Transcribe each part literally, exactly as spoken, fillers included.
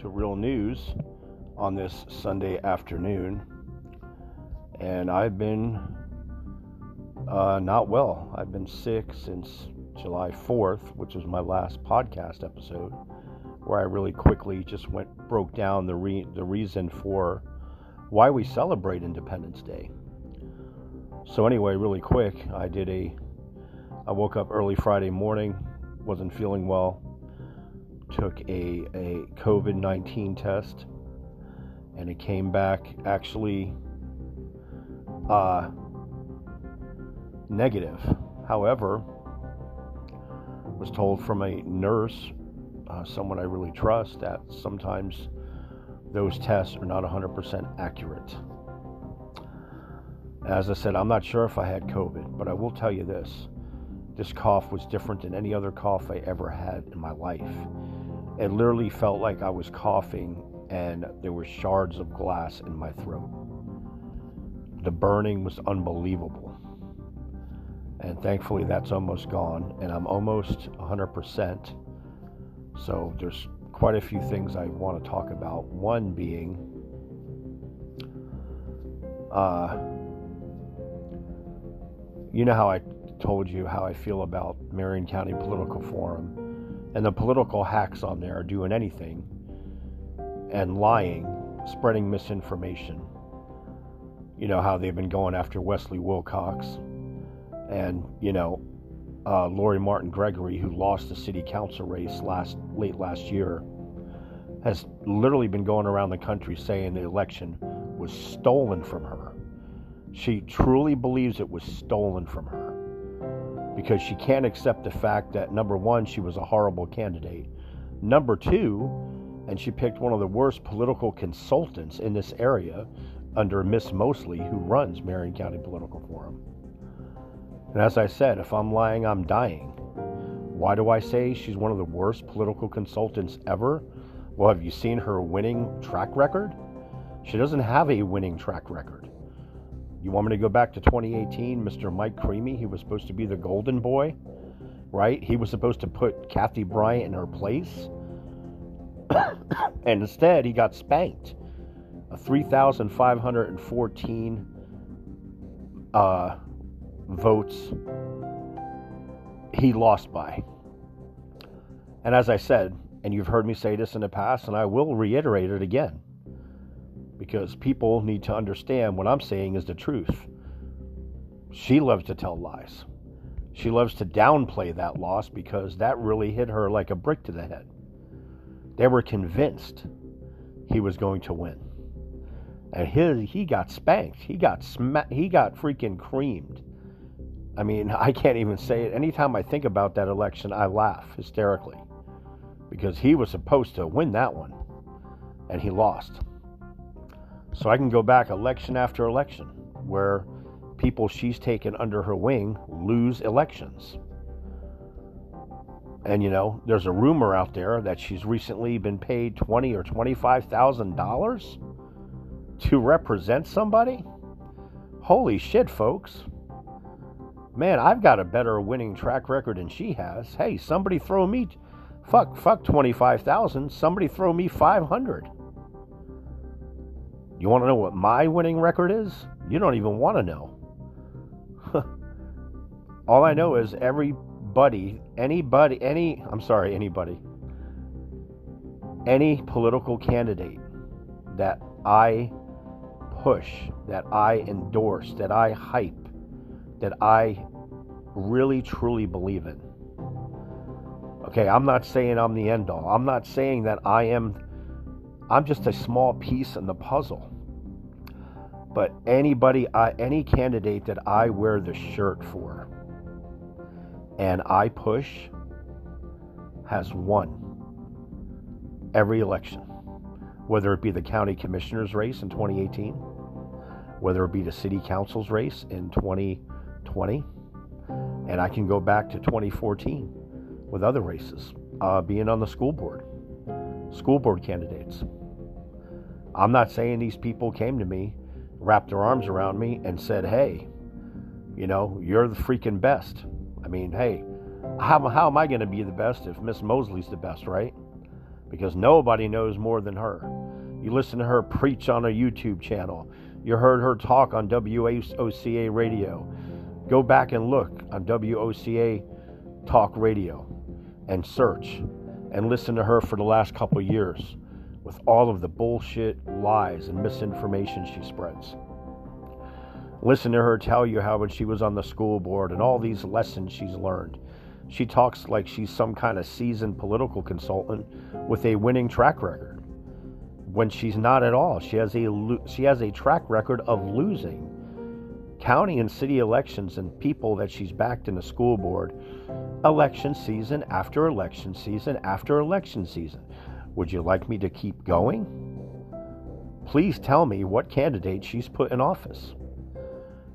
to Real News on this Sunday afternoon, and I've been uh, not well. I've been sick since July fourth, which was my last podcast episode, where I really quickly just went broke down the re- the reason for why we celebrate Independence Day. So anyway, really quick, I did a I woke up early Friday morning, wasn't feeling well, took a a COVID nineteen test, and it came back actually uh, negative. However, was told from a nurse, uh, someone I really trust, that sometimes those tests are not one hundred percent accurate. As I said, I'm not sure if I had COVID, but I will tell you this. This cough was different than any other cough I ever had in my life. It literally felt like I was coughing and there were shards of glass in my throat. The burning was unbelievable. And thankfully that's almost gone, and I'm almost one hundred percent. So there's quite a few things I want to talk about. One being uh, you know how I told you how I feel about Marion County Political Forum, and the political hacks on there are doing anything and lying, spreading misinformation. You know how they've been going after Wesley Wilcox and, you know, uh, Lori Martin Gregory, who lost the city council race last late last year, has literally been going around the country saying the election was stolen from her. She truly believes it was stolen from her because she can't accept the fact that, number one, she was a horrible candidate. Number two, and she picked one of the worst political consultants in this area under Miss Mosley, who runs Marion County Political Forum. And as I said, if I'm lying, I'm dying. Why do I say she's one of the worst political consultants ever? Well, have you seen her winning track record? She doesn't have a winning track record. You want me to go back to twenty eighteen, Mister Mike Creamy? He was supposed to be the golden boy, right? He was supposed to put Kathy Bryant in her place. And instead, he got spanked. A three thousand five hundred fourteen uh votes he lost by. And as I said, and you've heard me say this in the past, and I will reiterate it again, because people need to understand what I'm saying is the truth. She loves to tell lies. She loves to downplay that loss because that really hit her like a brick to the head. They were convinced he was going to win. And his, he got spanked. He got sma- he got freaking creamed. I mean, I can't even say it. Anytime I think about that election, I laugh hysterically because he was supposed to win that one, and he lost. So I can go back election after election where people she's taken under her wing lose elections. And, you know, there's a rumor out there that she's recently been paid twenty thousand dollars or twenty-five thousand dollars to represent somebody. Holy shit, folks. Man, I've got a better winning track record than she has. Hey, somebody throw me, fuck, fuck twenty-five thousand. Somebody throw me five hundred. You want to know what my winning record is? You don't even want to know. All I know is everybody, anybody, any, I'm sorry, anybody, any political candidate that I push, that I endorse, that I hype, that I really truly believe in. Okay, I'm not saying I'm the end all. I'm not saying that I am, I'm just a small piece in the puzzle. But anybody, I, any candidate that I wear the shirt for and I push has won every election, whether it be the county commissioner's race in twenty eighteen, whether it be the city council's race in twenty twenty, and I can go back to twenty fourteen with other races, uh, being on the school board, school board candidates. I'm not saying these people came to me, wrapped their arms around me and said, hey, you know, you're the freaking best. I mean, hey, how, how am I going to be the best if Miss Mosley's the best, right? because nobody knows more than her. You listen to her preach on her YouTube channel. You heard her talk on W O C A radio. Go back and look on W O C A talk radio and search and listen to her for the last couple of years with all of the bullshit, lies, and misinformation she spreads. Listen to her tell you how when she was on the school board and all these lessons she's learned. She talks like she's some kind of seasoned political consultant with a winning track record, when she's not at all. She has a lo- she has a track record of losing county and city elections and people that she's backed in the school board, election season after election season after election season. Would you like me to keep going? Please tell me what candidate she's put in office.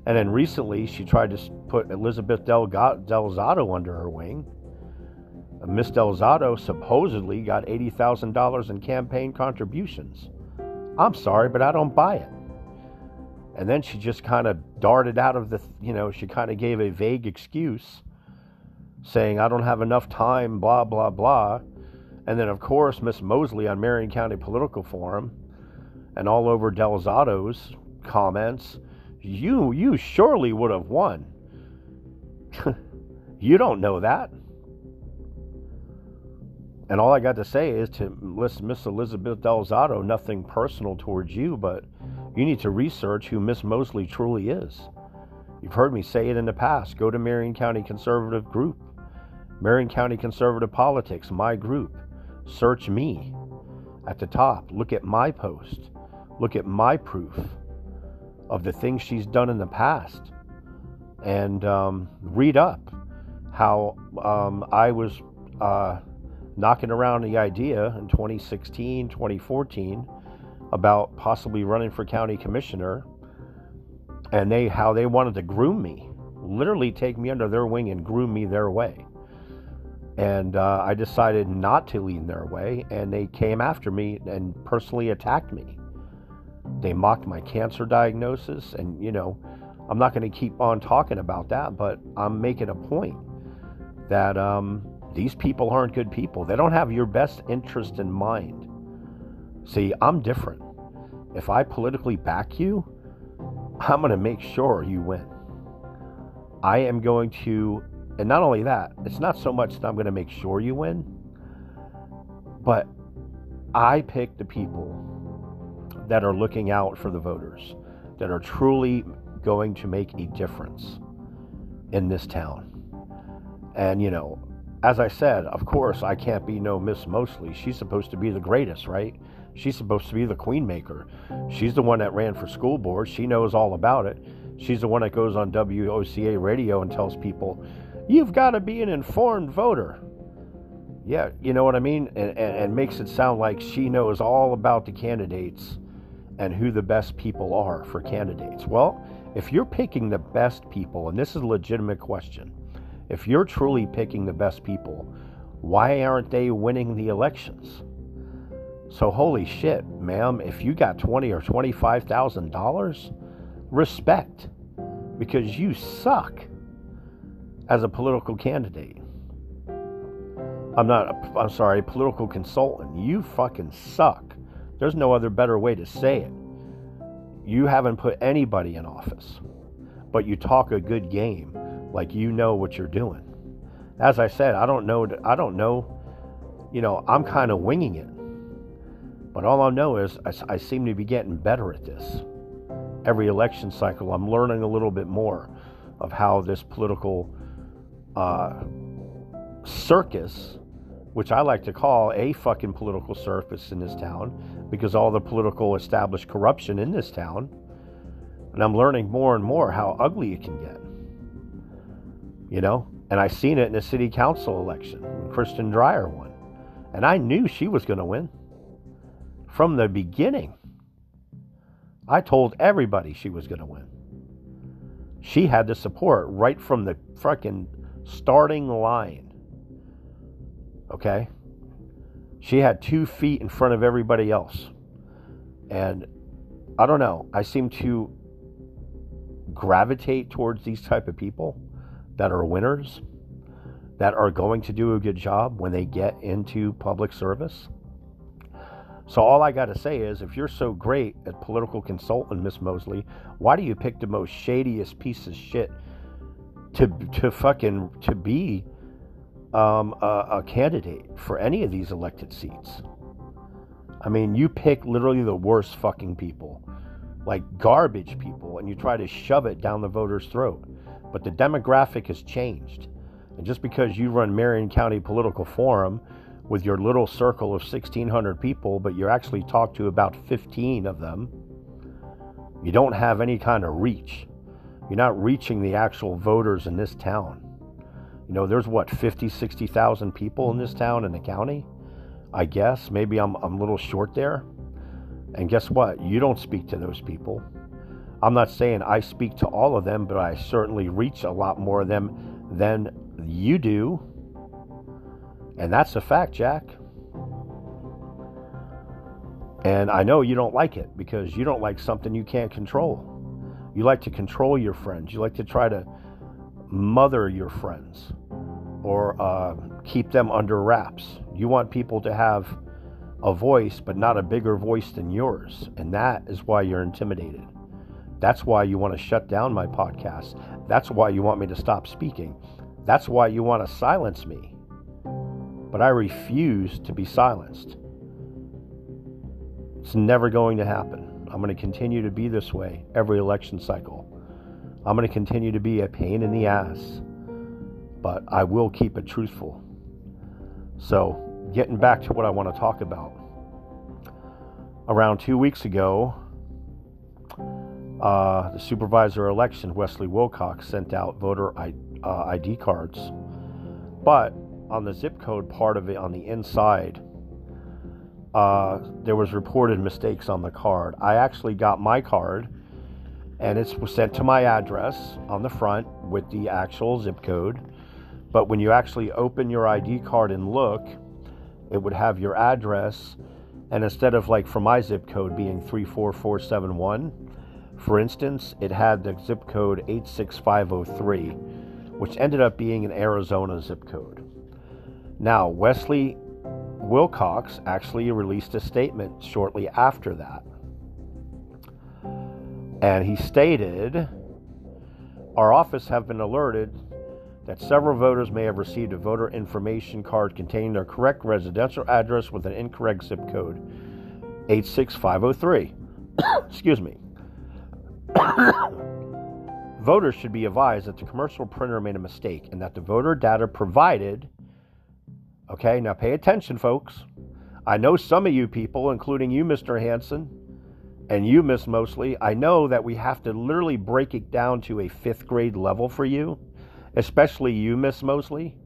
And then recently, she tried to put Elizabeth Delgado under her wing. Miss Delgado supposedly got eighty thousand dollars in campaign contributions. I'm sorry, but I don't buy it. And then she just kind of darted out of the, you know, she kind of gave a vague excuse saying, I don't have enough time, blah, blah, blah. And then, of course, Miss Mosley on Marion County Political Forum and all over Delgado's comments, You, you surely would have won. You don't know that. And all I got to say is to Miss Elizabeth Delgado, nothing personal towards you, but you need to research who Miss Mosley truly is. You've heard me say it in the past. Go to Marion County Conservative Group, Marion County Conservative Politics, my group. Search me at the top. Look at my post. Look at my proof of the things she's done in the past, and um, read up how um, I was uh, knocking around the idea in twenty sixteen, twenty fourteen about possibly running for county commissioner, and they how they wanted to groom me, literally take me under their wing and groom me their way. And uh, I decided not to lean their way, and they came after me and personally attacked me. They mocked my cancer diagnosis, and, you know, I'm not going to keep on talking about that, but I'm making a point that um, these people aren't good people. They don't have your best interest in mind. See, I'm different. If I politically back you, I'm going to make sure you win. I am going to, and not only that, it's not so much that I'm going to make sure you win, but I pick the people that are looking out for the voters, that are truly going to make a difference in this town. And, you know, as I said, of course, I can't be no Miss Mosley. She's supposed to be the greatest, right? She's supposed to be the queen maker. She's the one that ran for school board. She knows all about it. She's the one that goes on W O C A radio and tells people, you've got to be an informed voter. Yeah, you know what I mean? And, and, and makes it sound like she knows all about the candidates and who the best people are for candidates. Well, if you're picking the best people, and this is a legitimate question, if you're truly picking the best people, why aren't they winning the elections? So holy shit, ma'am, if you got twenty or twenty-five thousand dollars, respect, because you suck as a political candidate. I'm not, a, I'm sorry, a political consultant. You fucking suck. There's no other better way to say it. You haven't put anybody in office, but you talk a good game, like you know what you're doing. As I said, I don't know, I don't know, you know, I'm kind of winging it, but all I know is I, I seem to be getting better at this. Every election cycle, I'm learning a little bit more of how this political uh, circus, which I like to call a fucking political surface in this town, because all the political established corruption in this town, and I'm learning more and more how ugly it can get, you know, and I seen it in the city council election when Kristen Dreyer won, and I knew she was going to win from the beginning. I told everybody she was going to win. She had the support right from the fucking starting line. Okay? She had two feet in front of everybody else. And I don't know, I seem to gravitate towards these type of people that are winners, that are going to do a good job when they get into public service. So all I got to say is, if you're so great at political consulting, Miss Mosley, why do you pick the most shadiest piece of shit to to fucking to be um, a, a candidate for any of these elected seats? I mean, you pick literally the worst fucking people, like garbage people, and you try to shove it down the voter's throat. But the demographic has changed. And just because you run Marion County Political Forum with your little circle of sixteen hundred people, but you actually talk to about fifteen of them, you don't have any kind of reach. You're not reaching the actual voters in this town. You know, there's what, fifty, sixty thousand people in this town, in the county? I guess, maybe I'm, I'm a little short there. And guess what? You don't speak to those people. I'm not saying I speak to all of them, but I certainly reach a lot more of them than you do. And that's a fact, Jack. And I know you don't like it because you don't like something you can't control. You like to control your friends. You like to try to mother your friends or uh, keep them under wraps. You want people to have a voice, but not a bigger voice than yours. And that is why you're intimidated. That's why you want to shut down my podcast. That's why you want me to stop speaking. That's why you want to silence me. But I refuse to be silenced. It's never going to happen. I'm going to continue to be this way every election cycle. I'm going to continue to be a pain in the ass. But I will keep it truthful. So, getting back to what I want to talk about. Around two weeks ago, uh, the supervisor election, Wesley Wilcox, sent out voter I, uh, I D cards. But on the zip code part of it, on the inside, uh, there was reported mistakes on the card. I actually got my card, and it was sent to my address on the front with the actual zip code. But when you actually open your I D card and look, it would have your address, and instead of, like, for my zip code being three four four seven one, for instance, it had the zip code eight six five oh three, which ended up being an Arizona zip code. Now, Wesley Wilcox actually released a statement shortly after that. And he stated, "Our office have been alerted that several voters may have received a voter information card containing their correct residential address with an incorrect zip code, eight six five oh three. Excuse me. Voters should be advised that the commercial printer made a mistake and that the voter data provided..." Okay, now pay attention, folks. I know some of you people, including you, Mister Hansen, and you, Miss Mosley, I know that we have to literally break it down to a fifth grade level for you, especially you, Miss Mosley,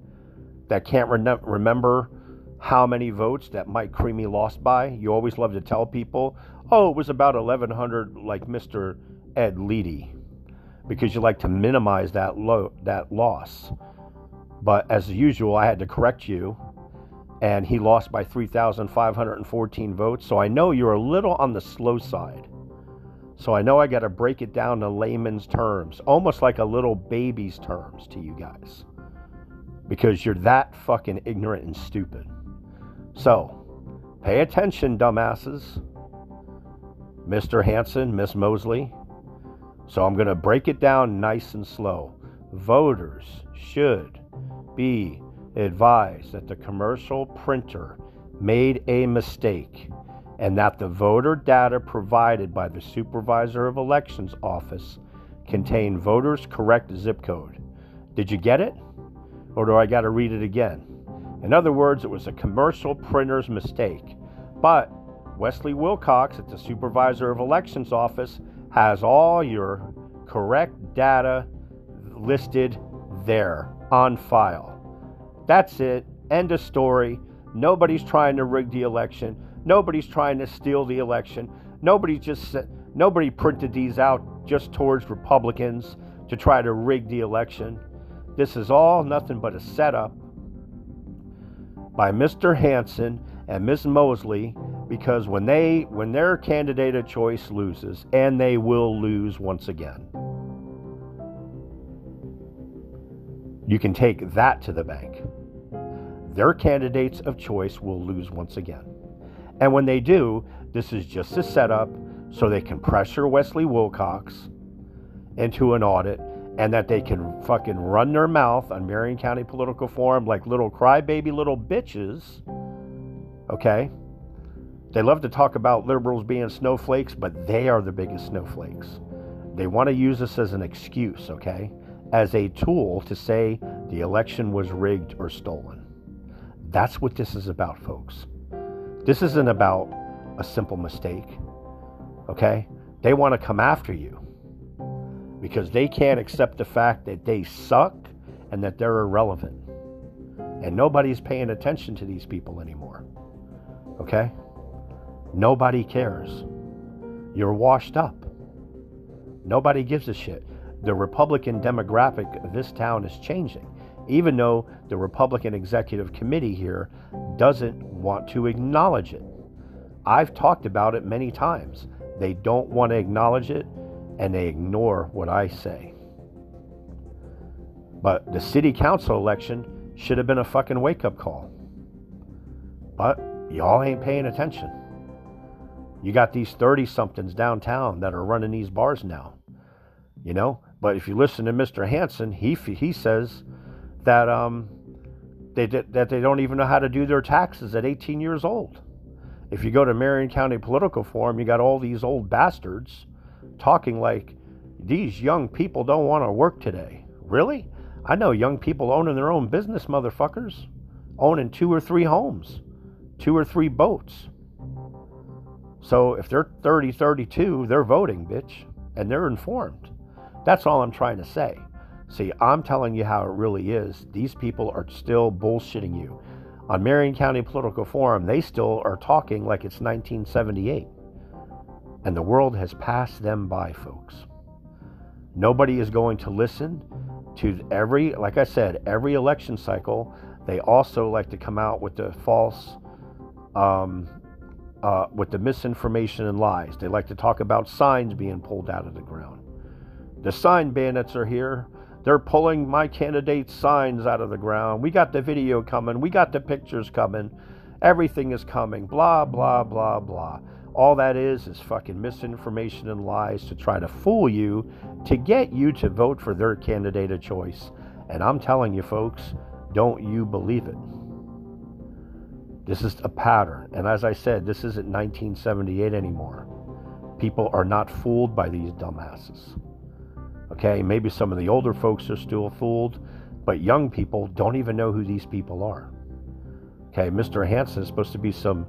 that can't re- remember how many votes that Mike Creamy lost by. You always love to tell people, oh, it was about eleven hundred, like Mister Ed Leedy, because you like to minimize that lo- that loss. But as usual, I had to correct you. And he lost by three thousand five hundred fourteen votes. So I know you're a little on the slow side. So I know I got to break it down to layman's terms, almost like a little baby's terms to you guys, because you're that fucking ignorant and stupid. So pay attention, dumbasses, Mister Hansen, Miss Mosley. So I'm going to break it down nice and slow. Voters should be advised that the commercial printer made a mistake and that the voter data provided by the Supervisor of Elections office contained voters' correct zip code. Did you get it? Or do I got to read it again? In other words, it was a commercial printer's mistake. But Wesley Wilcox at the Supervisor of Elections office has all your correct data listed there on file. That's it. End of story. Nobody's trying to rig the election. Nobody's trying to steal the election. Nobody just nobody printed these out just towards Republicans to try to rig the election. This is all nothing but a setup by Mister Hansen and Miz Mosley, because when they when their candidate of choice loses, and they will lose once again, you can take that to the bank. Their candidates of choice will lose once again. And when they do, this is just a setup so they can pressure Wesley Wilcox into an audit, and that they can fucking run their mouth on Marion County Political Forum like little crybaby little bitches, okay? They love to talk about liberals being snowflakes, but they are the biggest snowflakes. They want to use this as an excuse, okay? As a tool to say the election was rigged or stolen. That's what this is about, folks. This isn't about a simple mistake, okay? They want to come after you because they can't accept the fact that they suck and that they're irrelevant. And nobody's paying attention to these people anymore, okay? Nobody cares. You're washed up. Nobody gives a shit. The Republican demographic of this town is changing, even though the Republican Executive Committee here doesn't want to acknowledge it. I've talked about it many times. They don't want to acknowledge it, and they ignore what I say. But the city council election should have been a fucking wake-up call. But y'all ain't paying attention. You got these thirty-somethings downtown that are running these bars now, you know? But if you listen to Mister Hansen, he he says that um they that they don't even know how to do their taxes at eighteen years old. If you go to Marion County Political Forum, you got all these old bastards talking like these young people don't want to work today. Really? I know young people owning their own business, motherfuckers. Owning two or three homes, two or three boats. So if they're thirty, thirty-two, they're voting, bitch, and they're informed. That's all I'm trying to say. See, I'm telling you how it really is. These people are still bullshitting you. On Marion County Political Forum, they still are talking like it's nineteen seventy-eight. And the world has passed them by, folks. Nobody is going to listen to every, like I said, every election cycle. They also like to come out with the false... Um, Uh, with the misinformation and lies. They like to talk about signs being pulled out of the ground. The sign bandits are here. They're pulling my candidate's signs out of the ground. We got the video coming. We got the pictures coming. Everything is coming. Blah, blah, blah, blah. All that is is fucking misinformation and lies to try to fool you, to get you to vote for their candidate of choice. And I'm telling you, folks, don't you believe it. This is a pattern. And as I said, this isn't nineteen seventy-eight anymore. People are not fooled by these dumbasses. Okay, maybe some of the older folks are still fooled, but young people don't even know who these people are. Okay, Mister Hansen is supposed to be some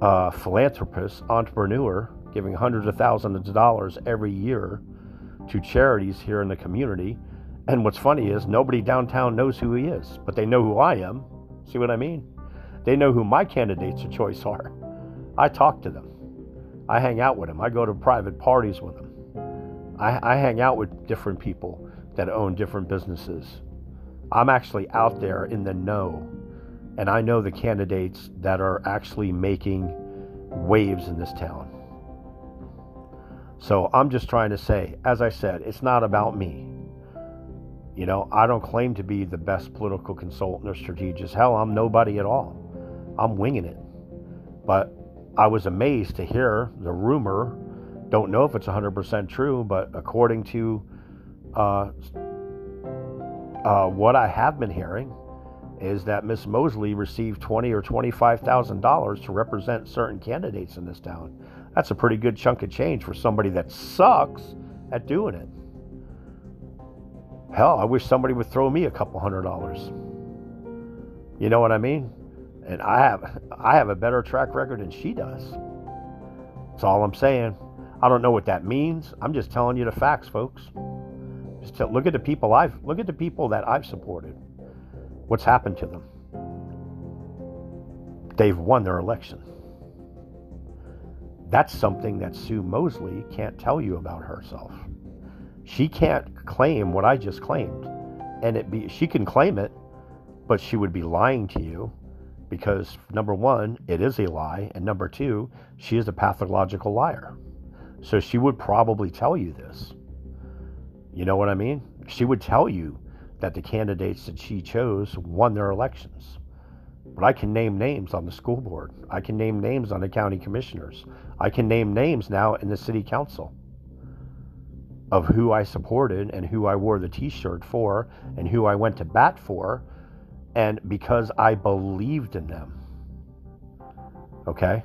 uh, philanthropist, entrepreneur, giving hundreds of thousands of dollars every year to charities here in the community. And what's funny is nobody downtown knows who he is, but they know who I am. See what I mean? They know who my candidates of choice are. I talk to them. I hang out with them. I go to private parties with them. I, I hang out with different people that own different businesses. I'm actually out there in the know, and I know the candidates that are actually making waves in this town. So I'm just trying to say, as I said, it's not about me. You know, I don't claim to be the best political consultant or strategist. Hell, I'm nobody at all. I'm winging it. But I was amazed to hear the rumor. Don't know if it's one hundred percent true, but according to uh, uh, what I have been hearing is that Miss Mosley received twenty thousand dollars or twenty-five thousand dollars to represent certain candidates in this town. That's a pretty good chunk of change for somebody that sucks at doing it. Hell, I wish somebody would throw me a couple hundred dollars. You know what I mean? And I have I have a better track record than she does. That's all I'm saying. I don't know what that means. I'm just telling you the facts, folks. Just tell, look at the people I've look at the people that I've supported. What's happened to them? They've won their election. That's something that Sue Mosley can't tell you about herself. She can't claim what I just claimed. And it be she can claim it, but she would be lying to you because, number one, it is a lie. And number two, she is a pathological liar. So she would probably tell you this. You know what I mean? She would tell you that the candidates that she chose won their elections. But I can name names on the school board. I can name names on the county commissioners. I can name names now in the city council of who I supported and who I wore the t-shirt for and who I went to bat for, and because I believed in them. Okay?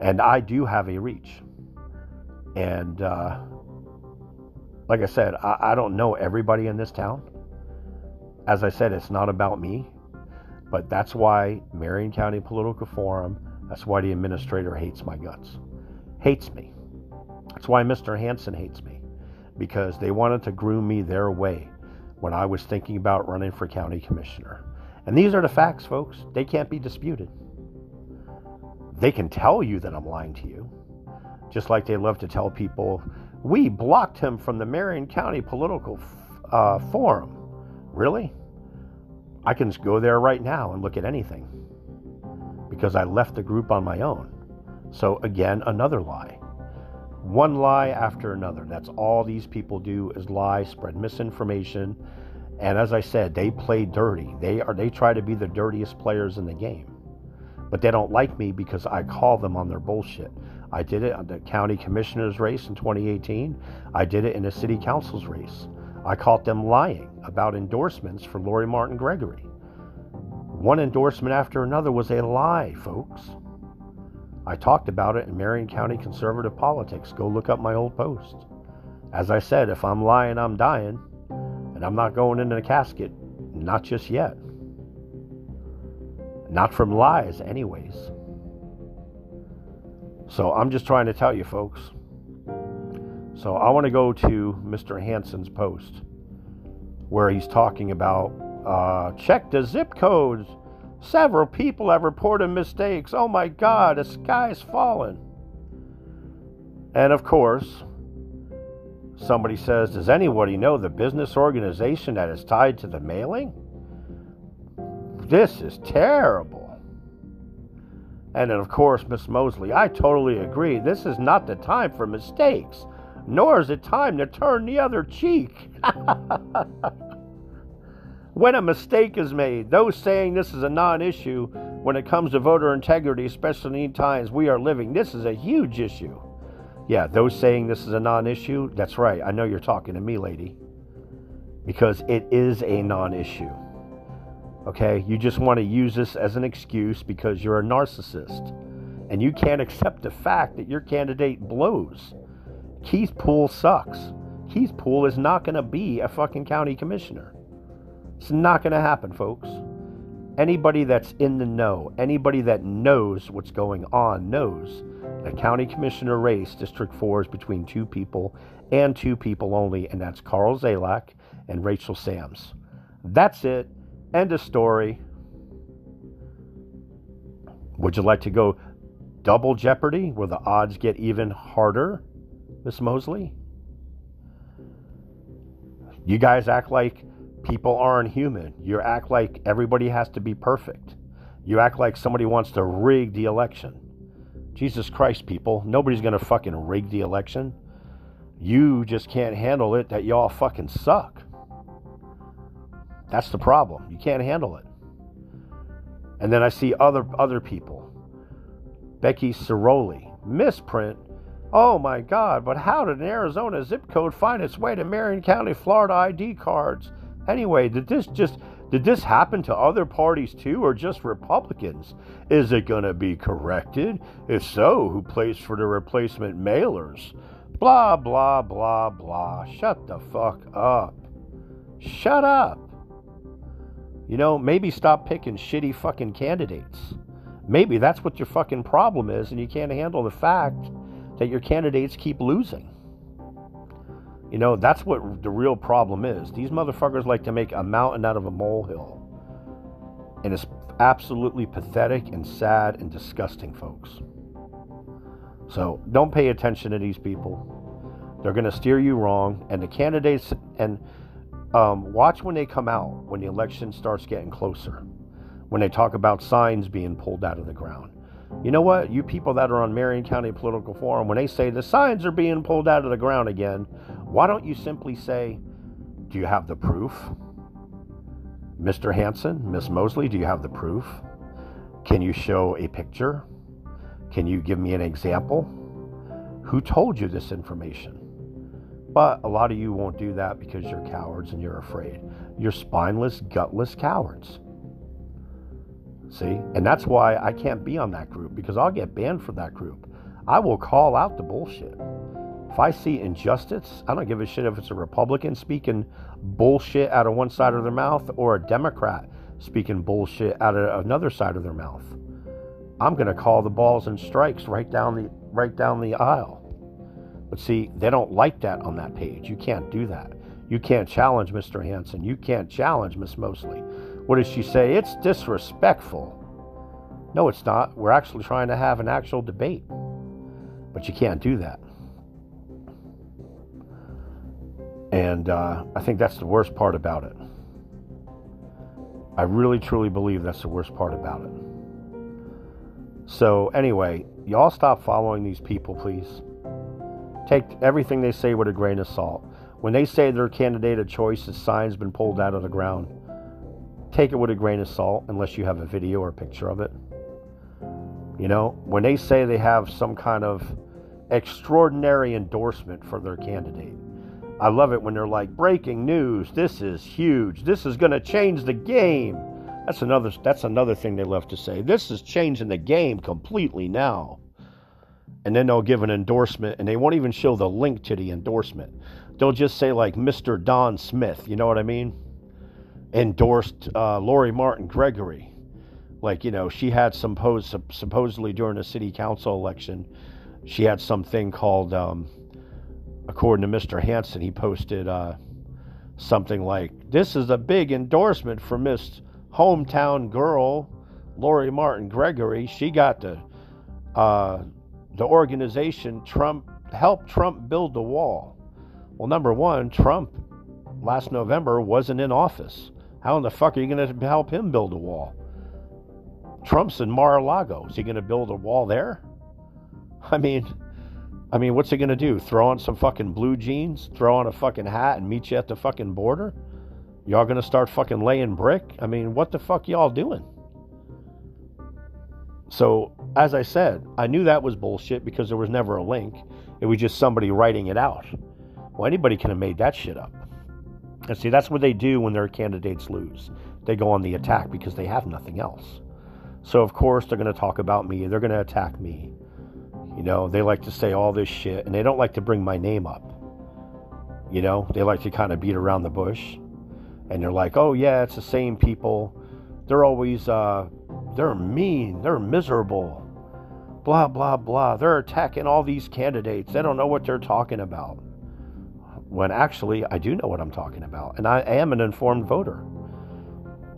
And I do have a reach. And uh, like I said, I, I don't know everybody in this town. As I said, it's not about me. But that's why Marion County Political Forum, that's why the administrator hates my guts, hates me. That's why Mister Hansen hates me, because they wanted to groom me their way when I was thinking about running for county commissioner. And these are the facts, folks. They can't be disputed. They can tell you that I'm lying to you, just like they love to tell people, we blocked him from the Marion County Political uh, Forum. Really? I can just go there right now and look at anything because I left the group on my own. So again, another lie. One lie after another. That's all these people do is lie, spread misinformation. And as I said, they play dirty. They are, they try to be the dirtiest players in the game, but they don't like me because I call them on their bullshit. I did it on the county commissioner's race in twenty eighteen. I did it in the city council's race. I caught them lying about endorsements for Lori Martin Gregory. One endorsement after another was a lie, folks. I talked about it in Marion County Conservative Politics. Go look up my old post. As I said, if I'm lying, I'm dying, and I'm not going into the casket, not just yet. Not from lies, anyways. So I'm just trying to tell you, folks. So I want to go to Mister Hansen's post where he's talking about, uh, check the zip codes. Several people have reported mistakes. Oh my God, the sky's falling. And of course, somebody says, does anybody know the business organization that is tied to the mailing? This is terrible. And then of course, Miss Mosley, I totally agree. This is not the time for mistakes. Nor is it time to turn the other cheek. When a mistake is made, those saying this is a non-issue when it comes to voter integrity, especially in times we are living, this is a huge issue. Yeah, those saying this is a non-issue, that's right. I know you're talking to me, lady, because it is a non-issue. Okay, you just want to use this as an excuse because you're a narcissist and you can't accept the fact that your candidate blows. Keith Poole sucks. Keith Poole is not going to be a fucking county commissioner. It's not going to happen, folks. Anybody that's in the know, anybody that knows what's going on knows the county commissioner race, District four, is between two people and two people only, and that's Carl Zalak and Rachel Sams. That's it. End of story. Would you like to go double jeopardy where the odds get even harder? Miss Mosley, you guys act like people aren't human. You act like everybody has to be perfect. You act like somebody wants to rig the election. Jesus Christ, people, nobody's going to fucking rig the election. You just can't handle it that y'all fucking suck. That's the problem. You can't handle it. And then I see other other people. Becky Ciroli, misprint. Oh my God, but how did an Arizona zip code find its way to Marion County, Florida I D cards? Anyway, did this just, did this happen to other parties too, or just Republicans? Is it going to be corrected? If so, who plays for the replacement mailers? Blah, blah, blah, blah. Shut the fuck up. Shut up. You know, maybe stop picking shitty fucking candidates. Maybe that's what your fucking problem is, and you can't handle the fact that your candidates keep losing. You know, that's what the real problem is. These motherfuckers like to make a mountain out of a molehill. And it's absolutely pathetic and sad and disgusting, folks. So don't pay attention to these people. They're going to steer you wrong. And the candidates, and um, watch when they come out, when the election starts getting closer, when they talk about signs being pulled out of the ground. You know what? You people that are on Marion County Political Forum, when they say the signs are being pulled out of the ground again, why don't you simply say, do you have the proof? Mister Hansen, Miss Mosley, do you have the proof? Can you show a picture? Can you give me an example? Who told you this information? But a lot of you won't do that because you're cowards and you're afraid. You're spineless, gutless cowards. See? And that's why I can't be on that group, because I'll get banned for that group. I will call out the bullshit. If I see injustice, I don't give a shit if it's a Republican speaking bullshit out of one side of their mouth or a Democrat speaking bullshit out of another side of their mouth. I'm going to call the balls and strikes right down the right down the aisle. But see, they don't like that on that page. You can't do that. You can't challenge Mister Hansen. You can't challenge Miss Mosley. What does she say? It's disrespectful. No, it's not. We're actually trying to have an actual debate. But you can't do that. And uh, I think that's the worst part about it. I really, truly believe that's the worst part about it. So anyway, y'all stop following these people, please. Take everything they say with a grain of salt. When they say their candidate of choice is sign's been pulled out of the ground, take it with a grain of salt unless you have a video or a picture of it. You know, when they say they have some kind of extraordinary endorsement for their candidate, I love it when they're like, breaking news, this is huge, this is going to change the game. That's another that's another thing they love to say. This is changing the game completely now. And then they'll give an endorsement, and they won't even show the link to the endorsement. They'll just say, like, Mister Don Smith, you know what I mean? Endorsed uh, Lori Martin Gregory. Like, you know, she had some pose, supposedly during the city council election, she had something called, um, according to Mister Hansen, he posted uh, something like, this is a big endorsement for Miss Hometown Girl, Lori Martin Gregory. She got the uh, the organization Trump, helped Trump build the wall. Well, number one, Trump last November wasn't in office. How in the fuck are you going to help him build a wall? Trump's in Mar-a-Lago. Is he going to build a wall there? I mean, I mean, what's he going to do? Throw on some fucking blue jeans, throw on a fucking hat, and meet you at the fucking border? Y'all going to start fucking laying brick? I mean, what the fuck y'all doing? So, as I said, I knew that was bullshit because there was never a link. It was just somebody writing it out. Well, anybody can have made that shit up. And see, that's what they do when their candidates lose. They go on the attack because they have nothing else. So, of course, they're going to talk about me. They're going to attack me. You know, they like to say all this shit, and they don't like to bring my name up. You know, they like to kind of beat around the bush. And they're like, oh, yeah, it's the same people. They're always, uh, they're mean. They're miserable. Blah, blah, blah. They're attacking all these candidates. They don't know what they're talking about. When actually, I do know what I'm talking about. And I am an informed voter.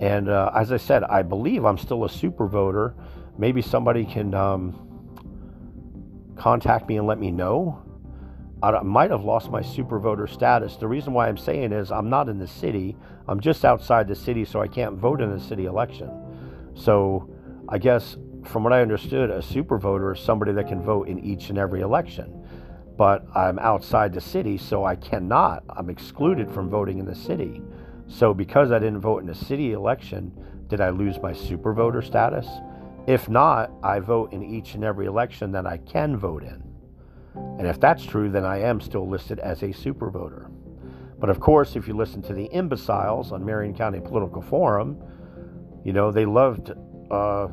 And uh, as I said, I believe I'm still a super voter. Maybe somebody can um, contact me and let me know. I might have lost my super voter status. The reason why I'm saying is I'm not in the city. I'm just outside the city, so I can't vote in the city election. So I guess from what I understood, a super voter is somebody that can vote in each and every election. But I'm outside the city, so I cannot. I'm excluded from voting in the city. So because I didn't vote in the city election, did I lose my super voter status? If not, I vote in each and every election that I can vote in. And if that's true, then I am still listed as a super voter. But of course, if you listen to the imbeciles on Marion County Political Forum, you know, they loved uh,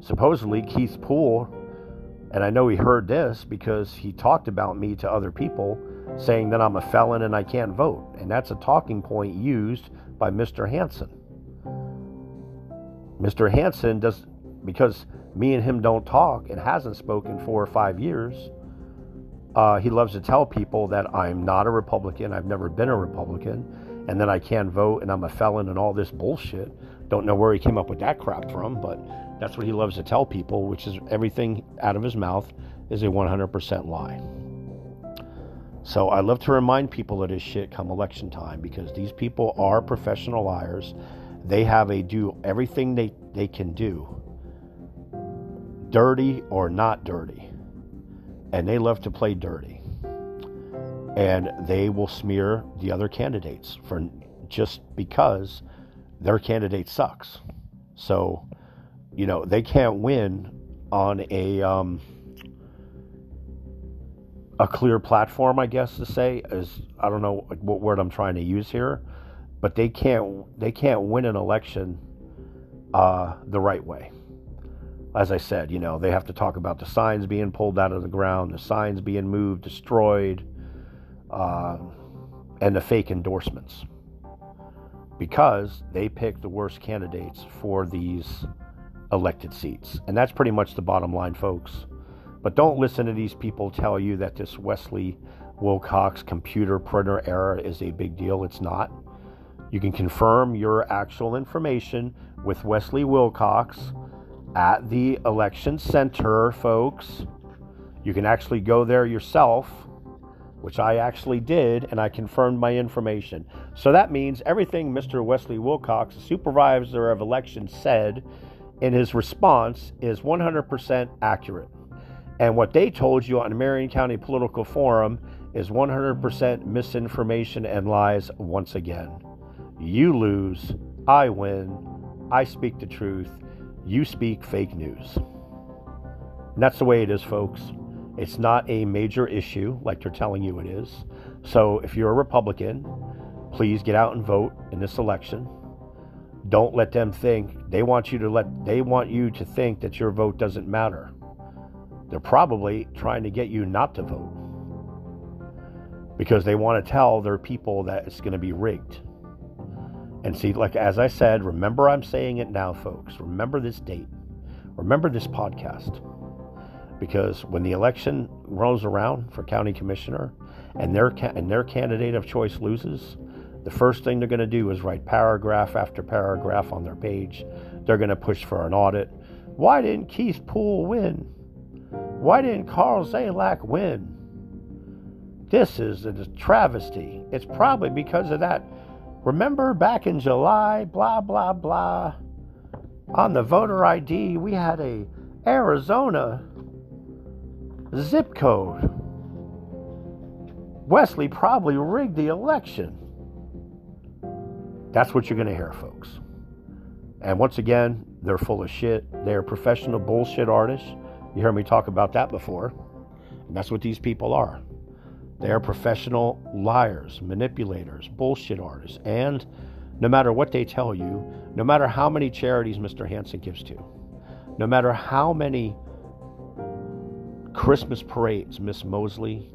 supposedly Keith Poole. And I know he heard this because he talked about me to other people, saying that I'm a felon and I can't vote. And that's a talking point used by Mister Hansen. Mister Hansen does, because me and him don't talk and hasn't spoken four or five years, Uh, he loves to tell people that I'm not a Republican, I've never been a Republican, and that I can't vote and I'm a felon and all this bullshit. Don't know where he came up with that crap from, but that's what he loves to tell people, which is everything out of his mouth is a one hundred percent lie. So I love to remind people of this shit come election time, because these people are professional liars. They have a do everything they, they can do, dirty or not dirty. And they love to play dirty. And they will smear the other candidates for just because their candidate sucks. So, you know, they can't win on a um, a clear platform, I guess to say, is, I don't know what word I'm trying to use here, but they can't they can't win an election uh, the right way. As I said, you know, they have to talk about the signs being pulled out of the ground, the signs being moved, destroyed, uh, and the fake endorsements, because they pick the worst candidates for these elected seats. And that's pretty much the bottom line, folks. But don't listen to these people tell you that this Wesley Wilcox computer printer error is a big deal. It's not. You can confirm your actual information with Wesley Wilcox at the election center, folks. You can actually go there yourself, which I actually did, and I confirmed my information. So that means everything Mister Wesley Wilcox, the supervisor of elections, said in his response is one hundred percent accurate. And what they told you on the Marion County Political Forum is one hundred percent misinformation and lies once again. You lose, I win, I speak the truth, you speak fake news. And that's the way it is, folks. It's not a major issue like they're telling you it is. So if you're a Republican, please get out and vote in this election. Don't let them think they want you to let they want you to think that your vote doesn't matter. They're probably trying to get you not to vote because they want to tell their people that it's going to be rigged. And see, like as I said, remember I'm saying it now, folks. Remember this date. Remember this podcast. Because when the election rolls around for county commissioner and their and their candidate of choice loses, the first thing they're going to do is write paragraph after paragraph on their page. They're going to push for an audit. Why didn't Keith Poole win? Why didn't Carl Zalak win? This is a travesty. It's probably because of that. Remember back in July, blah, blah, blah. On the voter I D, we had a Arizona zip code. Wesley probably rigged the election. That's what you're going to hear, folks. And once again, they're full of shit. They're professional bullshit artists. You heard me talk about that before. And that's what these people are. They are professional liars, manipulators, bullshit artists. And no matter what they tell you, no matter how many charities Mister Hansen gives to, no matter how many Christmas parades Miss Mosley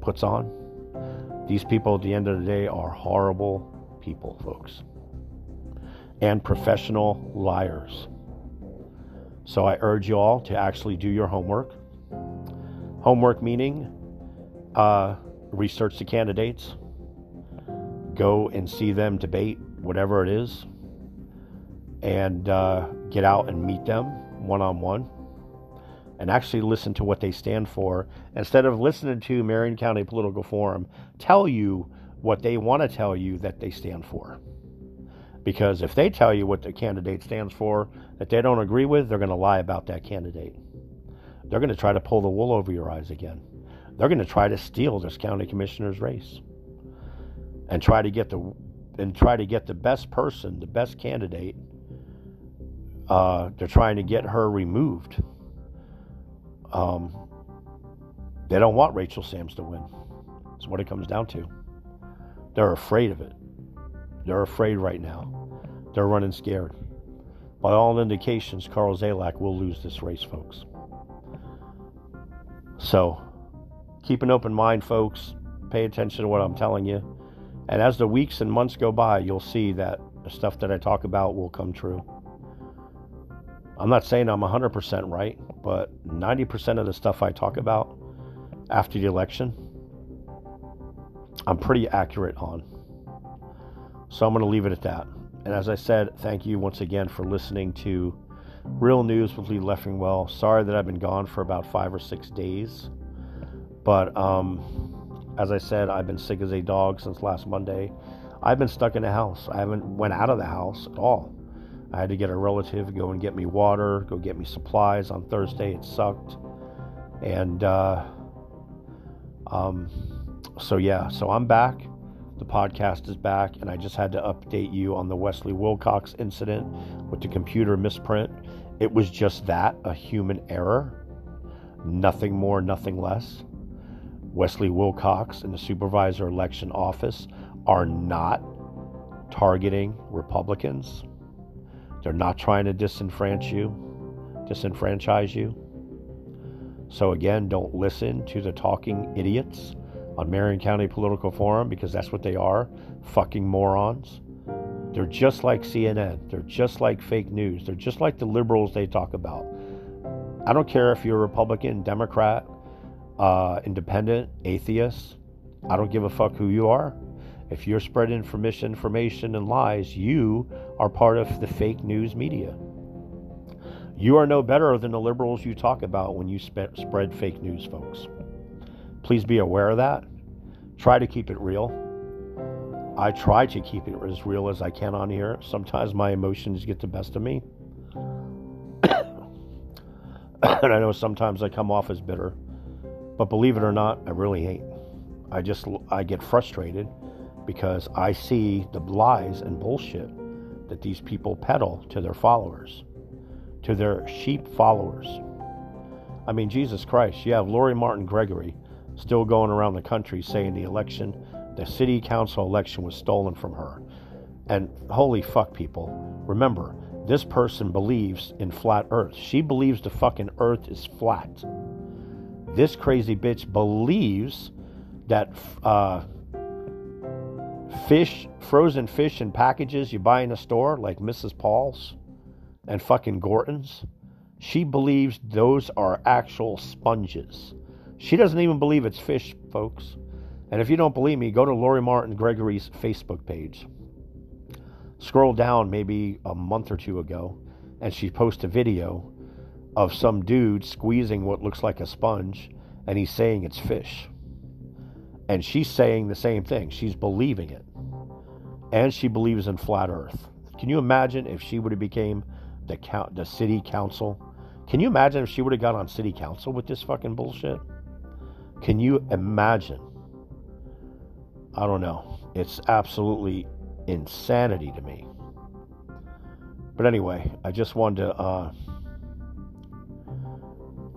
puts on, these people at the end of the day are horrible people, folks, and professional liars. So I urge you all to actually do your homework. Homework meaning uh, research the candidates. Go and see them debate, whatever it is, and uh, get out and meet them one-on-one. And actually listen to what they stand for instead of listening to Marion County Political Forum tell you what they want to tell you that they stand for. Because if they tell you what the candidate stands for that they don't agree with, they're going to lie about that candidate. They're going to try to pull the wool over your eyes again. They're going to try to steal this county commissioner's race and try to get the and try to get the best person, the best candidate. Uh, they're trying to get her removed. Um, they don't want Rachel Sams to win. That's what it comes down to. They're afraid of it. They're afraid right now. They're running scared. By all indications, Carl Zalak will lose this race, folks. So, keep an open mind, folks. Pay attention to what I'm telling you. And as the weeks and months go by, you'll see that the stuff that I talk about will come true. I'm not saying I'm one hundred percent right, but ninety percent of the stuff I talk about after the election, I'm pretty accurate on. So I'm going to leave it at that. And as I said, thank you once again for listening to Real News with Lee Leffingwell. Sorry that I've been gone for about five or six days. But um, as I said, I've been sick as a dog since last Monday. I've been stuck in the house. I haven't went out of the house at all. I had to get a relative, go and get me water, go get me supplies on Thursday. It sucked. And, uh, um, so yeah, so I'm back. The podcast is back, and I just had to update you on the Wesley Wilcox incident with the computer misprint. It was just that, a human error. Nothing more, nothing less. Wesley Wilcox and the Supervisor Election Office are not targeting Republicans. They're not trying to disenfranchise you, disenfranchise you. So again, don't listen to the talking idiots on Marion County Political Forum, because that's what they are, fucking morons. They're just like C N N. They're just like fake news. They're just like the liberals they talk about. I don't care if you're a Republican, Democrat, uh, independent, atheist. I don't give a fuck who you are. If you're spreading information, information and lies, you are part of the fake news media. You are no better than the liberals you talk about when you sp- spread fake news, folks. Please be aware of that. Try to keep it real. I try to keep it as real as I can on here. Sometimes my emotions get the best of me. And I know sometimes I come off as bitter. But believe it or not, I really ain't. I just, I get frustrated because I see the lies and bullshit that these people peddle to their followers, to their sheep followers. I mean, Jesus Christ, you have Lori Martin Gregory still going around the country saying the election, the city council election was stolen from her. And holy fuck, people. Remember, this person believes in flat earth. She believes the fucking earth is flat. This crazy bitch believes that uh, fish, frozen fish in packages you buy in a store like Missus Paul's and fucking Gorton's, she believes those are actual sponges. She doesn't even believe it's fish, folks. And if you don't believe me, go to Lori Martin Gregory's Facebook page. Scroll down maybe a month or two ago, and she posted a video of some dude squeezing what looks like a sponge, and he's saying it's fish. And she's saying the same thing. She's believing it. And she believes in flat earth. Can you imagine if she would have became the, co- the city council? Can you imagine if she would have got on city council with this fucking bullshit? Can you imagine? I don't know. It's absolutely insanity to me. But anyway, I just wanted to uh,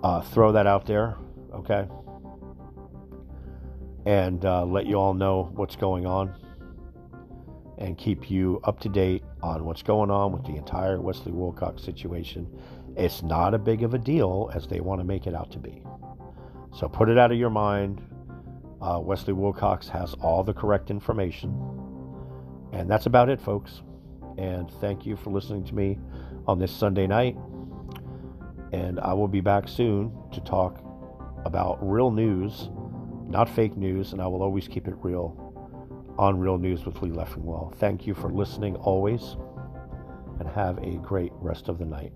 uh, throw that out there, okay? And uh, let you all know what's going on and keep you up to date on what's going on with the entire Wesley Wilcox situation. It's not as big of a deal as they want to make it out to be. So put it out of your mind. Uh, Wesley Wilcox has all the correct information. And that's about it, folks. And thank you for listening to me on this Sunday night. And I will be back soon to talk about real news, not fake news. And I will always keep it real on Real News with Lee Leffingwell. Thank you for listening always. And have a great rest of the night.